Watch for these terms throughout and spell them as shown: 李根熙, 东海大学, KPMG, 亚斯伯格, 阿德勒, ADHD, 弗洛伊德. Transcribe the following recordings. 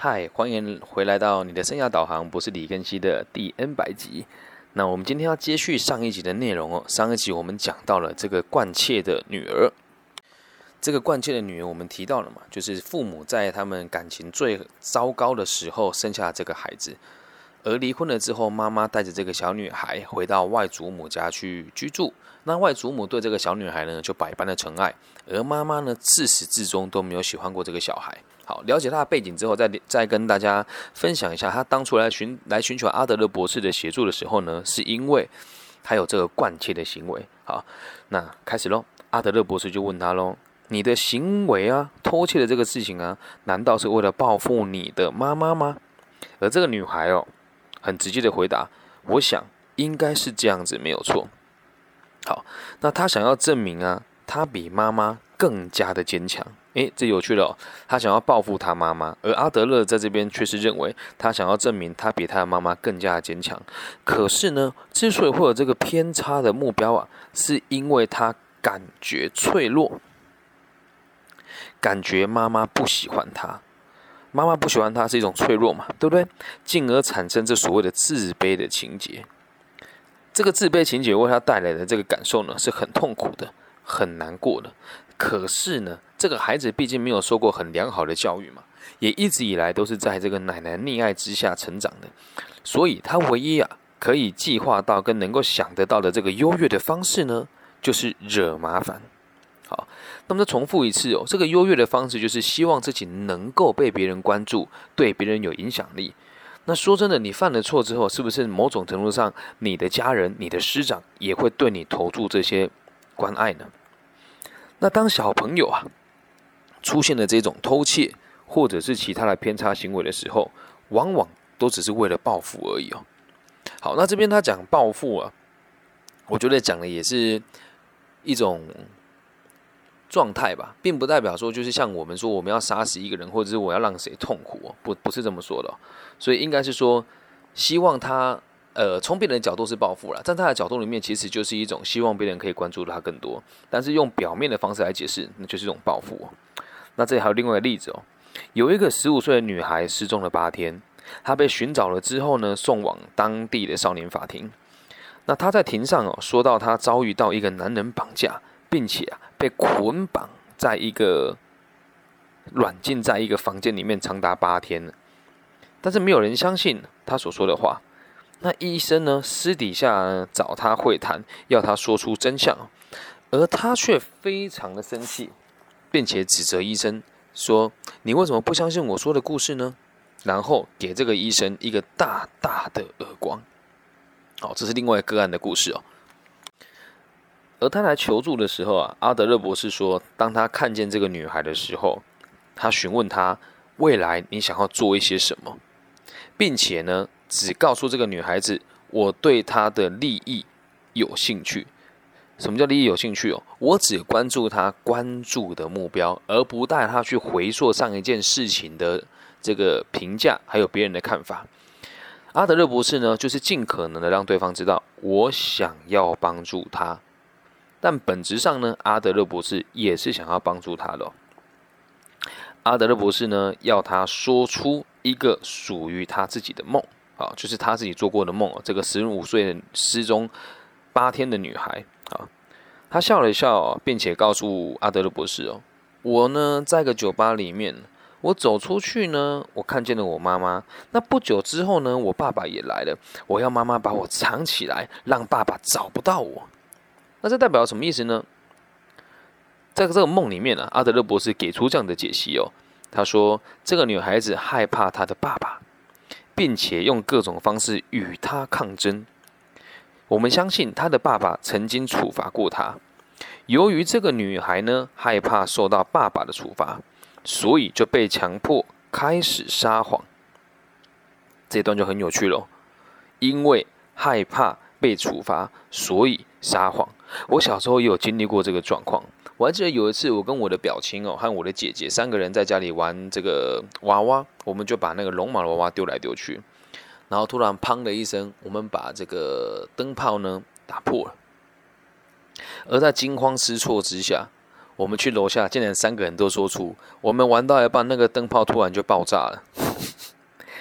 嗨，欢迎回来到你的生涯导航，不是李根熙的第 N100集。那我们今天要接续上一集的内容哦。上一集我们讲到了这个惯窃的女儿，这个惯窃的女儿我们提到了嘛，就是父母在他们感情最糟糕的时候生下这个孩子，而离婚了之后，妈妈带着这个小女孩回到外祖母家去居住。那外祖母对这个小女孩呢，就百般的疼爱，而妈妈呢，自始至终都没有喜欢过这个小孩。好，了解他的背景之后，再跟大家分享一下，他当初来寻求阿德勒博士的协助的时候呢，是因为他有这个惯窃的行为。好，那开始咯，阿德勒博士就问他咯，你的行为啊，偷窃的这个事情啊，难道是为了报复你的妈妈吗？而这个女孩哦，很直接的回答，我想应该是这样子，没有错。好，那他想要证明啊，他比妈妈更加的坚强。这有趣了哦，他想要报复他妈妈，而阿德勒在这边却是认为他想要证明他比他的妈妈更加的坚强。可是呢，之所以会有这个偏差的目标啊，是因为他感觉脆弱，感觉妈妈不喜欢他。妈妈不喜欢他是一种脆弱嘛，对不对？进而产生这所谓的自卑的情节。这个自卑情节为他带来的这个感受呢，是很痛苦的，很难过的。可是呢，这个孩子毕竟没有受过很良好的教育嘛，也一直以来都是在这个奶奶溺爱之下成长的，所以他唯一啊可以计划到跟能够想得到的这个优越的方式呢，就是惹麻烦。好，那么再重复一次哦，这个优越的方式就是希望自己能够被别人关注，对别人有影响力。那说真的，你犯了错之后，是不是某种程度上，你的家人、你的师长也会对你投注这些关爱呢？那当小朋友啊出现了这种偷窃或者是其他的偏差行为的时候，往往都只是为了报复而已哦。好，那这边他讲报复啊，我觉得讲的也是一种状态吧，并不代表说就是像我们说我们要杀死一个人，或者是我要让谁痛苦哦，不是这么说的哦。所以应该是说，希望他从别人的角度是报复啦，在他的角度里面其实就是一种希望别人可以关注他更多，但是用表面的方式来解释，那就是一种报复哦。那这里还有另外一个例子哦，有一个15岁的女孩失踪了8天，她被寻找了之后呢，送往当地的少年法庭。那她在庭上哦，说到她遭遇到一个男人绑架，并且啊被捆绑在一个软禁在一个房间里面长达8天，但是没有人相信他所说的话。那医生呢，私底下找他会谈，要他说出真相，而他却非常的生气，并且指责医生说：“你为什么不相信我说的故事呢？”然后给这个医生一个大大的耳光。好，这是另外一个个案的故事哦。而他来求助的时候啊，阿德勒博士说，当他看见这个女孩的时候，他询问她未来你想要做一些什么，并且呢，只告诉这个女孩子，我对她的利益有兴趣。什么叫利益有兴趣哦？我只关注她关注的目标，而不带她去回溯上一件事情的这个评价，还有别人的看法。阿德勒博士呢，就是尽可能的让对方知道，我想要帮助她。但本质上呢，阿德勒博士也是想要帮助他的哦。阿德勒博士呢，要他说出一个属于他自己的梦，啊，就是他自己做过的梦哦。这个15岁失踪8天的女孩啊，她笑了一笑哦，并且告诉阿德勒博士哦，我呢在一个酒吧里面，我走出去呢，我看见了我妈妈。那不久之后呢，我爸爸也来了，我要妈妈把我藏起来，让爸爸找不到我。那这代表什么意思呢？在这个梦里面啊，阿德勒博士给出这样的解析哦，他说这个女孩子害怕她的爸爸，并且用各种方式与她抗争。我们相信她的爸爸曾经处罚过她，由于这个女孩呢害怕受到爸爸的处罚，所以就被强迫开始撒谎。这一段就很有趣了哦，因为害怕被处罚，所以撒谎。我小时候也有经历过这个状况，我还记得有一次，我跟我的表亲哦，和我的姐姐3个人在家里玩这个娃娃，我们就把那个绒毛的娃娃丢来丢去，然后突然砰的一声，我们把这个灯泡呢打破了。而在惊慌失措之下，我们去楼下，竟然3个人都说出我们玩到一半，那个灯泡突然就爆炸了。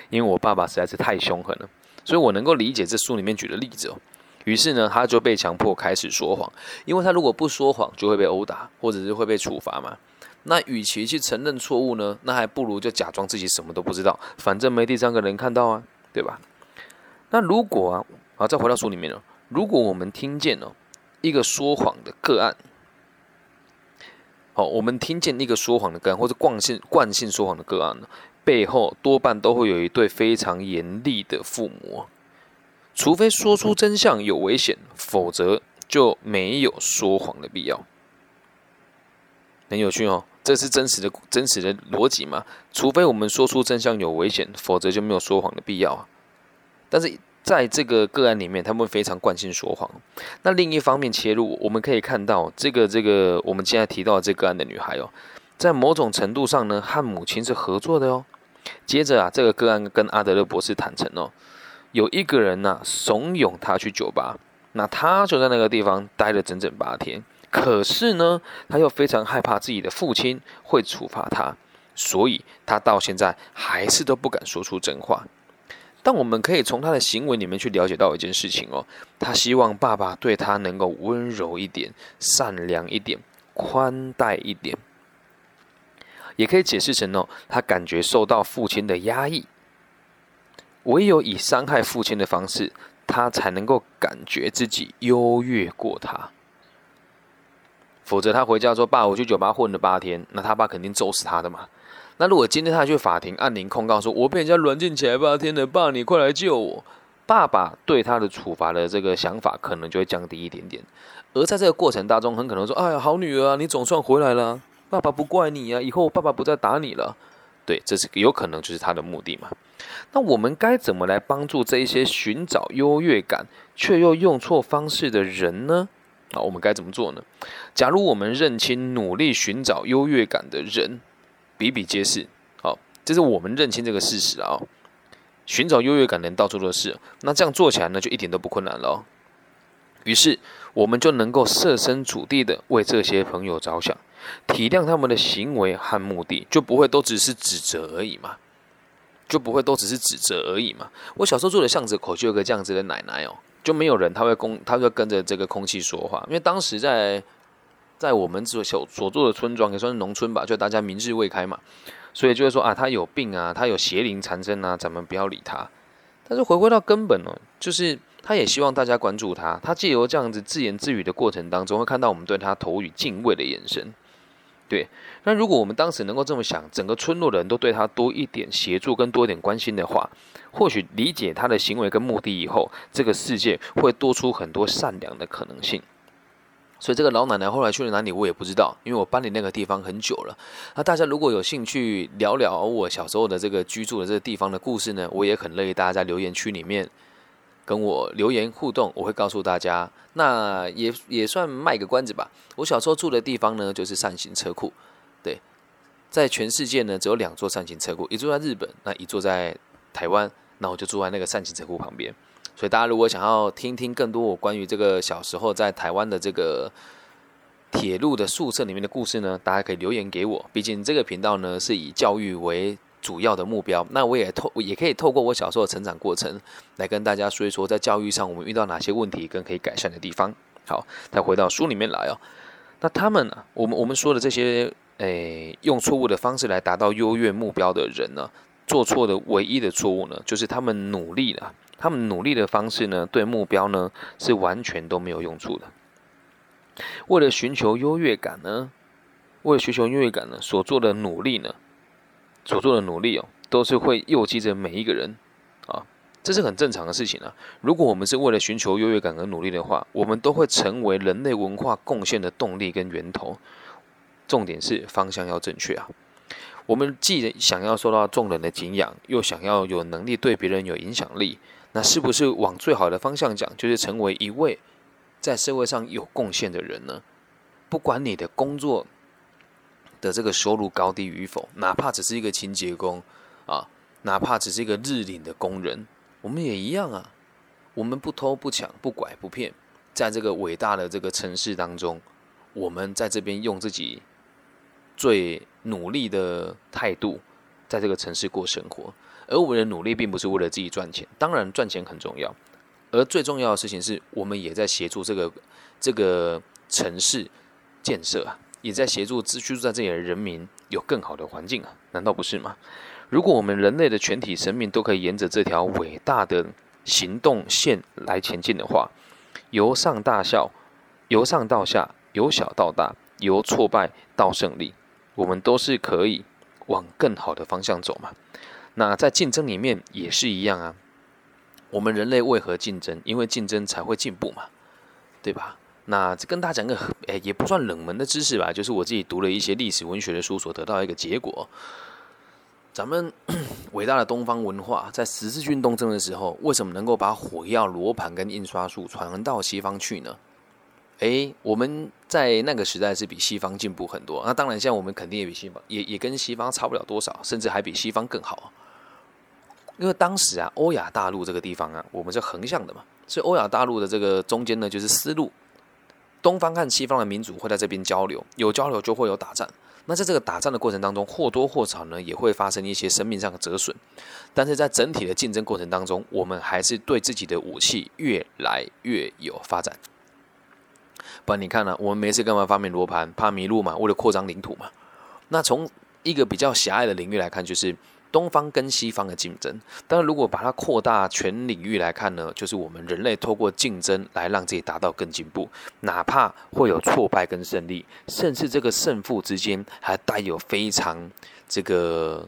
因为我爸爸实在是太凶狠了，所以我能够理解这书里面举的例子哦。于是呢，他就被强迫开始说谎，因为他如果不说谎，就会被殴打，或者是会被处罚嘛。那与其去承认错误呢，那还不如就假装自己什么都不知道，反正没第三个人看到啊，对吧？那如果再回到书里面哦，如果我们听见一个说谎的个案，我们听见一个说谎的个案，或者惯性说谎的个案，背后多半都会有一对非常严厉的父母。除非说出真相有危险，否则就没有说谎的必要。很有趣哦，这是真实的逻辑嘛？除非我们说出真相有危险，否则就没有说谎的必要啊。但是在这个个案里面，他们非常惯性说谎。那另一方面切入，我们可以看到这个我们现在提到的这个案的女孩哦，在某种程度上呢，和母亲是合作的哦。接着这个个案跟阿德勒博士坦诚哦。有一个人怂恿他去酒吧，那他就在那个地方待了整整8天。可是呢，他又非常害怕自己的父亲会处罚他，所以他到现在还是都不敢说出真话。但我们可以从他的行为里面去了解到一件事情哦，他希望爸爸对他能够温柔一点、善良一点、宽待一点。也可以解释成他感觉受到父亲的压抑。唯有以伤害父亲的方式，他才能够感觉自己优越过他。否则他回家说：“爸，我去酒吧混了8天。”那他爸肯定揍死他的嘛。那如果今天他去法庭按铃控告说：“我被人家软禁起来8天了，爸，你快来救我。”爸爸对他的处罚的这个想法可能就会降低一点点。而在这个过程当中，很可能说：“哎呀，好女儿啊，你总算回来了，爸爸不怪你啊，以后爸爸不再打你了。”对，这是有可能就是他的目的嘛。那我们该怎么来帮助这一些寻找优越感却又用错方式的人呢？我们该怎么做呢？假如我们认清努力寻找优越感的人比比皆是，这是我们认清这个事实啊。寻找优越感的人到处都是，那这样做起来呢，就一点都不困难了。于是我们就能够设身处地的为这些朋友着想，体谅他们的行为和目的，就不会都只是指责而已嘛。我小时候住的巷子口就有个这样子的奶奶哦，就没有人她会跟着这个空气说话，因为当时在我们所住的村庄也算是农村吧，就大家明智未开嘛，所以就会说她有病啊，她有邪灵缠身啊，咱们不要理她。但是回到根本哦，就是他也希望大家关注他，他藉由这样子自言自语的过程当中，会看到我们对他投予敬畏的眼神。对，那如果我们当时能够这么想，整个村落的人都对他多一点协助跟多一点关心的话，或许理解他的行为跟目的以后，这个世界会多出很多善良的可能性。所以这个老奶奶后来去了哪里我也不知道，因为我搬离那个地方很久了。那大家如果有兴趣聊聊我小时候的这个居住的这个地方的故事呢，我也很乐意大家在留言区里面跟我留言互动，我会告诉大家。那 也算卖个关子吧。我小时候住的地方呢，就是扇形车库。对，在全世界呢只有2座扇形车库，一座在日本，那一座在台湾。那我就住在那个扇形车库旁边。所以大家如果想要听听更多我关于这个小时候在台湾的这个铁路的宿舍里面的故事呢，大家可以留言给我。毕竟这个频道呢是以教育为主要的目标，那我也可以透过我小时候的成长过程来跟大家说一说，在教育上我们遇到哪些问题跟可以改善的地方。好，再回到书里面来哦。那他们我们说的这些用错误的方式来达到优越目标的人呢，做错的唯一的错误呢，就是他们努力的方式呢，对目标呢是完全都没有用处的。为了寻求优越感呢，所做的努力都是会诱激着每一个人啊，这是很正常的事情啊。如果我们是为了寻求优越感而努力的话，我们都会成为人类文化贡献的动力跟源头。重点是方向要正确啊。我们既想要受到众人的敬仰，又想要有能力对别人有影响力，那是不是往最好的方向讲，就是成为一位在社会上有贡献的人呢？不管你的工作的这个收入高低与否，哪怕只是一个清洁工啊，哪怕只是一个日领的工人，我们也一样啊。我们不偷不抢不拐不骗，在这个伟大的这个城市当中，我们在这边用自己最努力的态度在这个城市过生活。而我们的努力并不是为了自己赚钱，当然赚钱很重要，而最重要的事情是我们也在协助这个城市建设啊，也在协助居住在这里的人民有更好的环境啊，难道不是吗？如果我们人类的全体生命都可以沿着这条伟大的行动线来前进的话，由上到下，由小到大，由挫败到胜利，我们都是可以往更好的方向走嘛。那在竞争里面也是一样啊，我们人类为何竞争？因为竞争才会进步嘛，对吧？那跟大家讲个也不算冷门的知识吧，就是我自己读了一些历史文学的书所得到一个结果。咱们伟大的东方文化在十字军东征的时候，为什么能够把火药、罗盘跟印刷术传到西方去呢？我们在那个时代是比西方进步很多，那当然现在我们肯定也比西方也跟西方差不了多少，甚至还比西方更好。因为当时啊，欧亚大陆这个地方啊，我们是横向的嘛，所以欧亚大陆的这个中间呢就是丝路，东方和西方的民族会在这边交流，有交流就会有打仗。那在这个打仗的过程当中，或多或少呢也会发生一些生命上的折损，但是在整体的竞争过程当中，我们还是对自己的武器越来越有发展。不然你看啊，我们没事干嘛发明罗盘？怕迷路嘛，为了扩张领土嘛。那从一个比较狭隘的领域来看，就是东方跟西方的竞争。但如果把它扩大全领域来看呢，就是我们人类透过竞争来让自己达到更进步，哪怕会有挫败跟胜利，甚至这个胜负之间还带有非常这个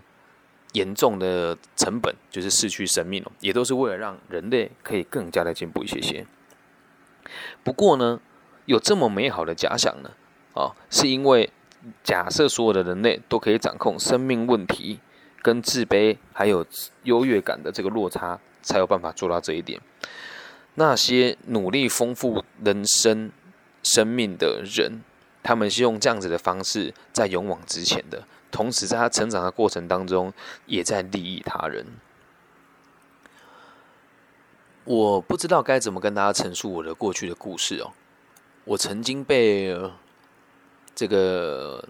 严重的成本，就是失去生命，也都是为了让人类可以更加的进步一些些。不过呢，有这么美好的假想呢，是因为假设所有的人类都可以掌控生命问题跟自卑还有优越感的这个落差，才有办法做到这一点。那些努力丰富人生生命的人，他们是用这样子的方式在勇往直前的，同时在他成长的过程当中也在利益他人。我不知道该怎么跟大家陈述我的过去的故事哦。我曾经被这个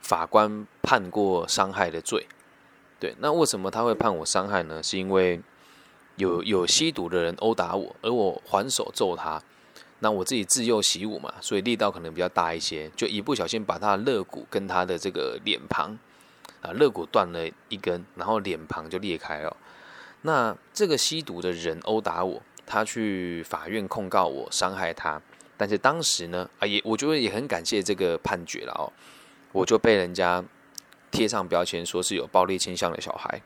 法官判过伤害的罪，对，那为什么他会判我伤害呢？是因为有吸毒的人殴打我，而我还手揍他。那我自己自幼习武嘛，所以力道可能比较大一些，就一不小心把他的肋骨跟他的这个脸庞啊，肋骨断了一根，然后脸庞就裂开了。那这个吸毒的人殴打我，他去法院控告我伤害他。但是当时呢，我觉得也很感谢这个判决了哦，我就被人家贴上标签，说是有暴力倾向的小孩。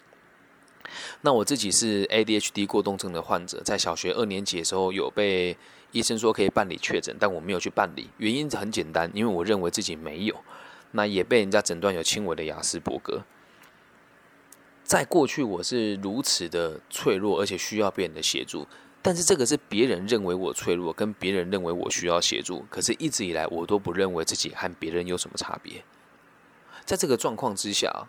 那我自己是 ADHD 过动症的患者，在小学2年级的时候有被医生说可以办理确诊，但我没有去办理，原因很简单，因为我认为自己没有。那也被人家诊断有轻微的亚斯伯格。在过去我是如此的脆弱，而且需要别人的协助。但是这个是别人认为我脆弱，跟别人认为我需要协助，可是一直以来我都不认为自己和别人有什么差别。在这个状况之下，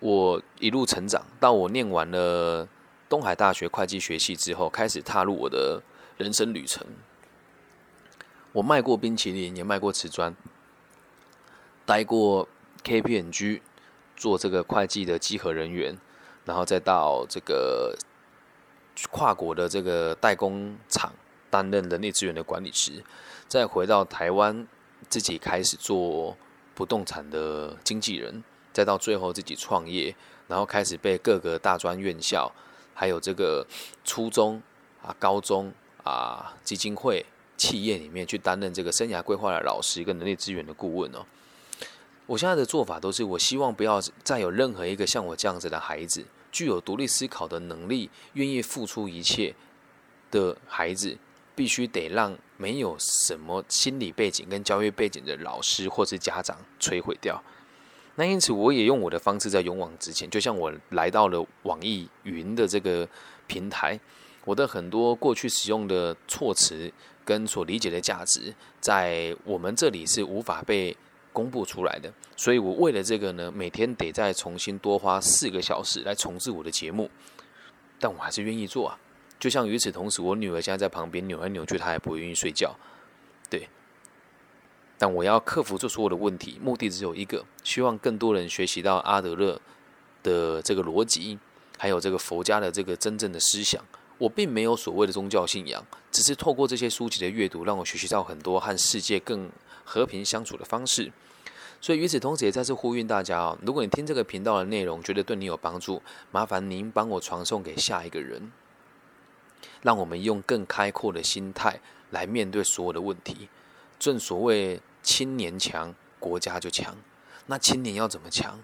我一路成长，到我念完了东海大学会计学系之后，开始踏入我的人生旅程。我卖过冰淇淋，也卖过瓷砖，待过 KPMG 做这个会计的稽核人员，然后再到这个跨国的这个代工厂担任人力资源的管理师，再回到台湾自己开始做不动产的经纪人，再到最后自己创业，然后开始被各个大专院校还有这个初中啊、高中啊、基金会、企业里面去担任这个生涯规划的老师跟人力资源的顾问哦。我现在的做法都是，我希望不要再有任何一个像我这样子的孩子，具有独立思考的能力，愿意付出一切的孩子，必须得让没有什么心理背景跟教育背景的老师或是家长摧毁掉。那因此，我也用我的方式在勇往直前。就像我来到了网易云的这个平台，我的很多过去使用的措辞跟所理解的价值，在我们这里是无法被公布出来的，所以我为了这个呢，每天得再重新多花4个小时来重制我的节目，但我还是愿意做啊。就像与此同时，我女儿现在在旁边扭来扭去，她还不愿意睡觉，对。但我要克服这所有的问题，目的只有一个，希望更多人学习到阿德勒的这个逻辑，还有这个佛家的这个真正的思想。我并没有所谓的宗教信仰，只是透过这些书籍的阅读，让我学习到很多和世界更和平相处的方式。所以与此同时，也再次呼吁大家，如果你听这个频道的内容觉得对你有帮助，麻烦您帮我传送给下一个人，让我们用更开阔的心态来面对所有的问题。正所谓青年强，国家就强。那青年要怎么强？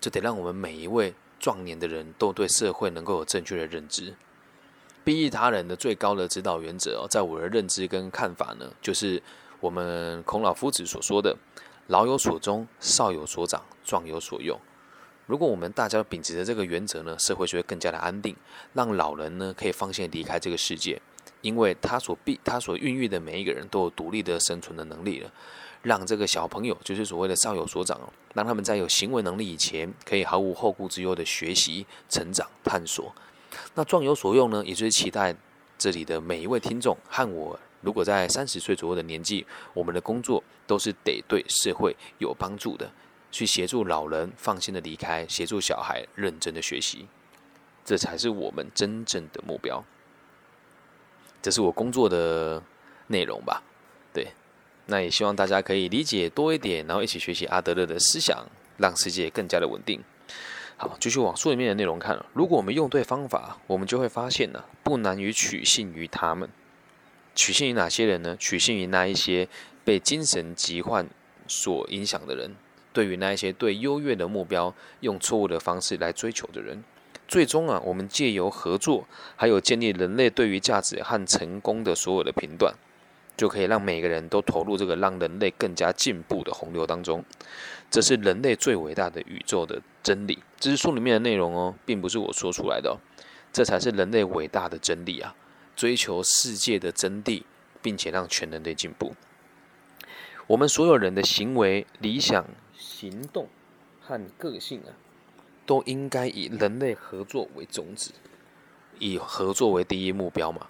就得让我们每一位壮年的人都对社会能够有正确的认知。裨益他人的最高的指导原则，在我的认知跟看法呢，就是我们孔老夫子所说的“老有所终，少有所长，壮有所用”。如果我们大家秉持着这个原则呢，社会就会更加的安定，让老人呢可以放心离开这个世界，因为他所孕育的每一个人都有独立的生存的能力了。让这个小朋友，就是所谓的少有所长，让他们在有行为能力以前，可以毫无后顾之忧的学习、成长、探索。那壮有所用呢，也就是期待这里的每一位听众和我，如果在30岁左右的年纪，我们的工作都是得对社会有帮助的，去协助老人放心的离开，协助小孩认真的学习，这才是我们真正的目标。这是我工作的内容吧，对。那也希望大家可以理解多一点，然后一起学习阿德勒的思想，让世界更加的稳定。好，继续往书里面的内容看。如果我们用对方法，我们就会发现，不难于取信于他们。取信于哪些人呢？取信于那一些被精神疾患所影响的人，对于那一些对优越的目标用错误的方式来追求的人。最终，我们借由合作，还有建立人类对于价值和成功的所有的评断，就可以让每个人都投入这个让人类更加进步的洪流当中。这是人类最伟大的宇宙的真理。这是书里面的内容，并不是我说出来的，这才是人类伟大的真理啊！追求世界的真谛，并且让全人类进步。我们所有人的行为、理想、行动和个性，都应该以人类合作为宗旨，以合作为第一目标嘛。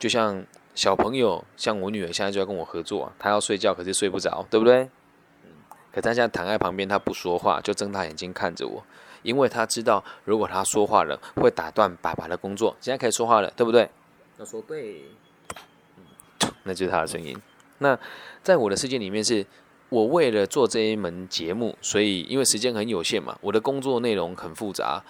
就像小朋友，像我女儿现在就要跟我合作，她要睡觉，可是睡不着，对不对？可她现在躺在旁边，她不说话，就睁大眼睛看着我，因为她知道如果她说话了，会打断爸爸的工作。现在可以说话了，对不对？要说对，那就是她的声音。那在我的世界里面是，我为了做这一门节目，所以因为时间很有限嘛，我的工作内容很复杂。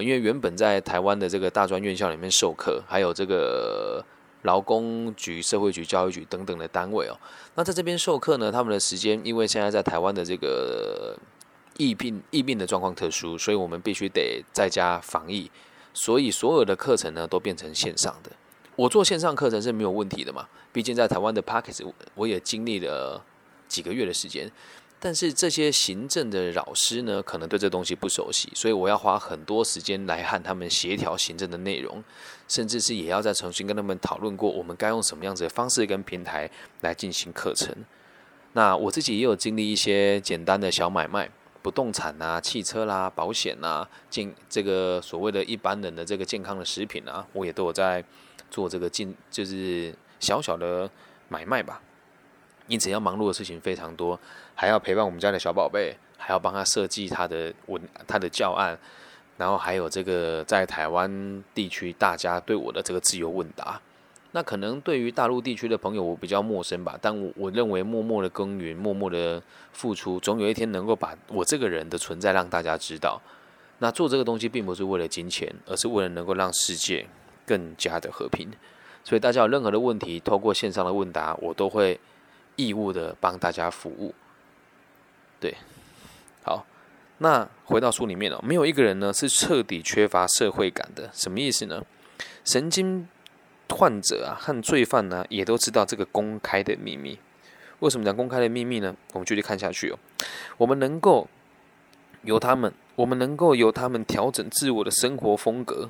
因为原本在台湾的这个大专院校里面授课，还有这个劳工局、社会局、教育局等等的单位哦，那在这边授课呢，他们的时间因为现在在台湾的这个疫病的状况特殊，所以我们必须得在家防疫，所以所有的课程呢都变成线上的。我做线上课程是没有问题的嘛，毕竟在台湾的 Podcast 我也经历了几个月的时间。但是这些行政的老师呢，可能对这东西不熟悉，所以我要花很多时间来和他们协调行政的内容，甚至是也要再重新跟他们讨论过，我们该用什么样子的方式跟平台来进行课程。那我自己也有经历一些简单的小买卖，不动产啊、汽车啦、保险啊、这个所谓的一般人的这个健康的食品啊，我也都有在做这个就是小小的买卖吧。因此要忙碌的事情非常多，还要陪伴我们家的小宝贝，还要帮他设计他的教案，然后还有这个在台湾地区大家对我的这个自由问答。那可能对于大陆地区的朋友我比较陌生吧，但我认为默默的耕耘、默默的付出，总有一天能够把我这个人的存在让大家知道。那做这个东西并不是为了金钱，而是为了能够让世界更加的和平。所以大家有任何的问题，透过线上的问答，我都会义务的帮大家服务。对，好，那回到书里面，没有一个人呢是彻底缺乏社会感的。什么意思呢？神经患者，和罪犯呢也都知道这个公开的秘密。为什么讲公开的秘密呢？我们继续看下去哦。我们能够由他们调整自我的生活风格，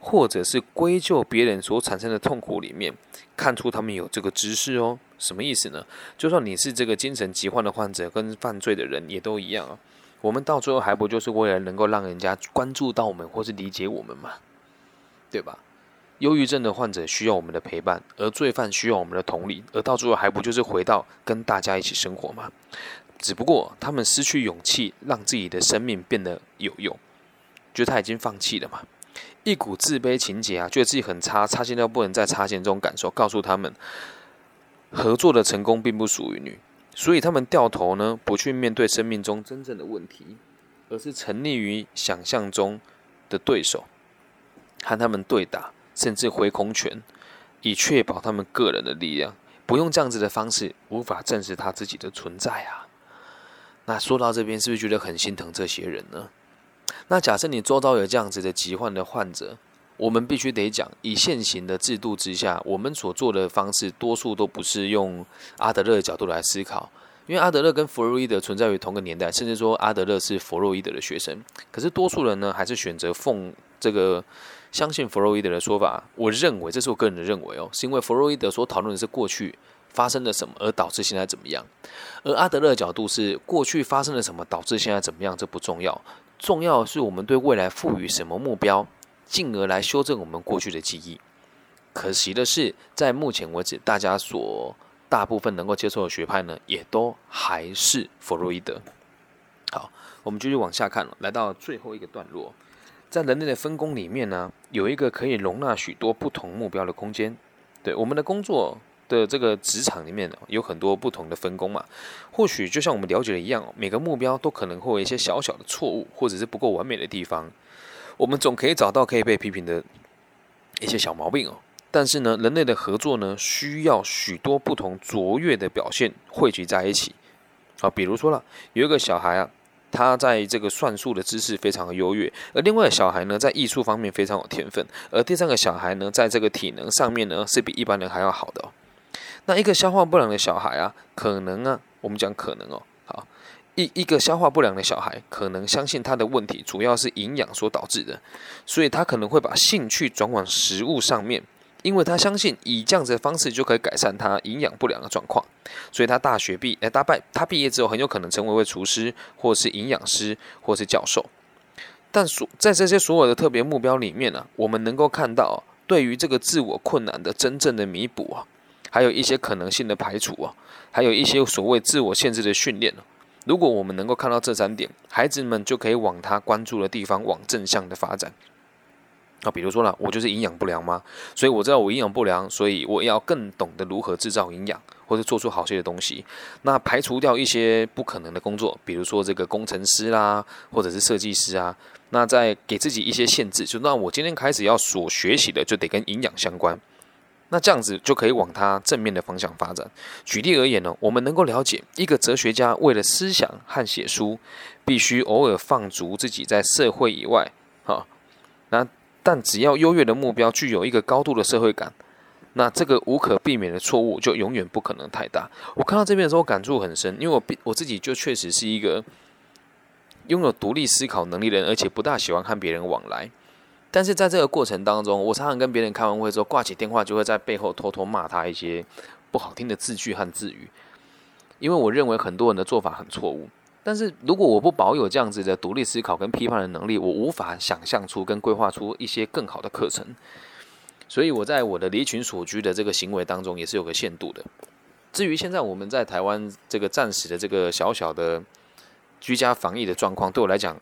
或者是归咎别人所产生的痛苦里面，看出他们有这个知识哦。什么意思呢？就算你是这个精神疾患的患者，跟犯罪的人也都一样啊。我们到最后还不就是为了能够让人家关注到我们，或是理解我们嘛，对吧？忧郁症的患者需要我们的陪伴，而罪犯需要我们的同理，而到最后还不就是回到跟大家一起生活嘛？只不过他们失去勇气，让自己的生命变得有用，觉得他已经放弃了嘛。一股自卑情节啊，觉得自己很差，差劲到不能再差劲，这种感受告诉他们，合作的成功并不属于你。所以他们掉头呢，不去面对生命中真正的问题，而是沉溺于想象中的对手，和他们对打，甚至挥空拳，以确保他们个人的力量。不用这样子的方式，无法证实他自己的存在啊。那说到这边，是不是觉得很心疼这些人呢？那假设你周遭有这样子的疾患的患者，我们必须得讲，以现行的制度之下，我们所做的方式，多数都不是用阿德勒的角度来思考，因为阿德勒跟弗洛伊德存在于同个年代，甚至说阿德勒是弗洛伊德的学生。可是多数人呢，还是选择奉这个。相信弗洛伊德的说法，我认为这是我个人的认为哦，是因为弗洛伊德所讨论的是过去发生了什么，而导致现在怎么样；而阿德勒的角度是过去发生了什么，导致现在怎么样，这不重要，重要的是我们对未来赋予什么目标，进而来修正我们过去的记忆。可惜的是，在目前为止，大家所大部分能够接受的学派呢，也都还是弗洛伊德。好，我们继续往下看，来到最后一个段落。在人类的分工里面呢，有一个可以容纳许多不同目标的空间。对，我们的工作的这个职场里面有很多不同的分工嘛。或许就像我们了解的一样，每个目标都可能会有一些小小的错误，或者是不够完美的地方。我们总可以找到可以被批评的一些小毛病哦。但是呢，人类的合作呢，需要许多不同卓越的表现汇集在一起。好，比如说啦，有一个小孩啊。他在这个算术的知识非常的优越，而另外的小孩呢，在艺术方面非常有天分，而第三个小孩呢，在这个体能上面呢，是比一般人还要好的哦。那一个消化不良的小孩啊，可能啊，我们讲可能哦，好，一个消化不良的小孩，可能相信他的问题主要是营养所导致的，所以他可能会把兴趣转往食物上面。因为他相信以这样子的方式就可以改善他营养不良的状况，所以他他毕业之后很有可能成为厨师，或是营养师，或是教授。但在这些所有的特别目标里面呢，我们能够看到对于这个自我困难的真正的弥补啊，还有一些可能性的排除啊，还有一些所谓自我限制的训练。如果我们能够看到这三点，孩子们就可以往他关注的地方往正向的发展。那比如说啦，我就是营养不良嘛，所以我知道我营养不良，所以我要更懂得如何制造营养，或者做出好些的东西。那排除掉一些不可能的工作，比如说这个工程师啦，或者是设计师啊。那再给自己一些限制，就那我今天开始要所学习的就得跟营养相关。那这样子就可以往它正面的方向发展。举例而言呢，我们能够了解一个哲学家为了思想和写书，必须偶尔放逐自己在社会以外啊。但只要优越的目标具有一个高度的社会感，那这个无可避免的错误就永远不可能太大。我看到这边的时候感触很深，因为我自己就确实是一个拥有独立思考能力的人，而且不大喜欢和别人往来。但是在这个过程当中，我常常跟别人开完会之后挂起电话，就会在背后偷偷骂他一些不好听的字句和字语，因为我认为很多人的做法很错误。但是如果我不保有这样子的独立思考跟批判的能力，我无法想象出跟规划出一些更好的课程。所以我在我的离群索居的这个行为当中也是有个限度的。至于现在我们在台湾这个暂时的这个小小的居家防疫的状况，对我来讲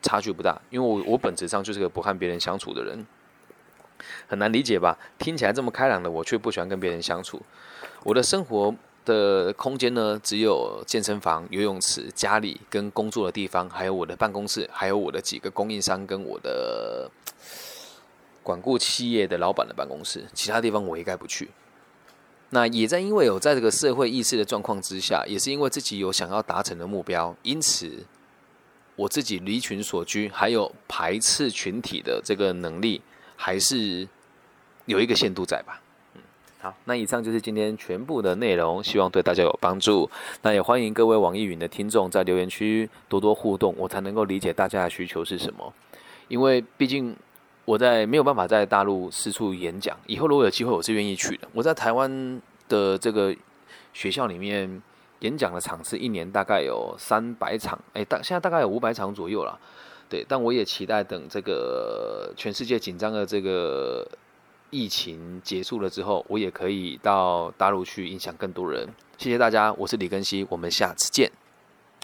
差距不大，因为我本质上就是个不和别人相处的人。很难理解吧？听起来这么开朗的我，却不喜欢跟别人相处。我的生活的空间呢，只有健身房、游泳池、家里跟工作的地方，还有我的办公室，还有我的几个供应商跟我的管顾企业的老板的办公室，其他地方我一概不去。那也在因为有在这个社会意识的状况之下，也是因为自己有想要达成的目标，因此我自己离群索居，还有排斥群体的这个能力，还是有一个限度在吧。好，那以上就是今天全部的内容，希望对大家有帮助。那也欢迎各位网易云的听众在留言区多多互动，我才能够理解大家的需求是什么。因为毕竟我没有办法在大陆四处演讲，以后如果有机会我是愿意去的。我在台湾的这个学校里面演讲的场次，一年大概有300场，现在大概有500场左右啦。对，但我也期待等这个全世界紧张的这个疫情结束了之后，我也可以到大陆去影响更多人。谢谢大家，我是李根熙，我们下次见。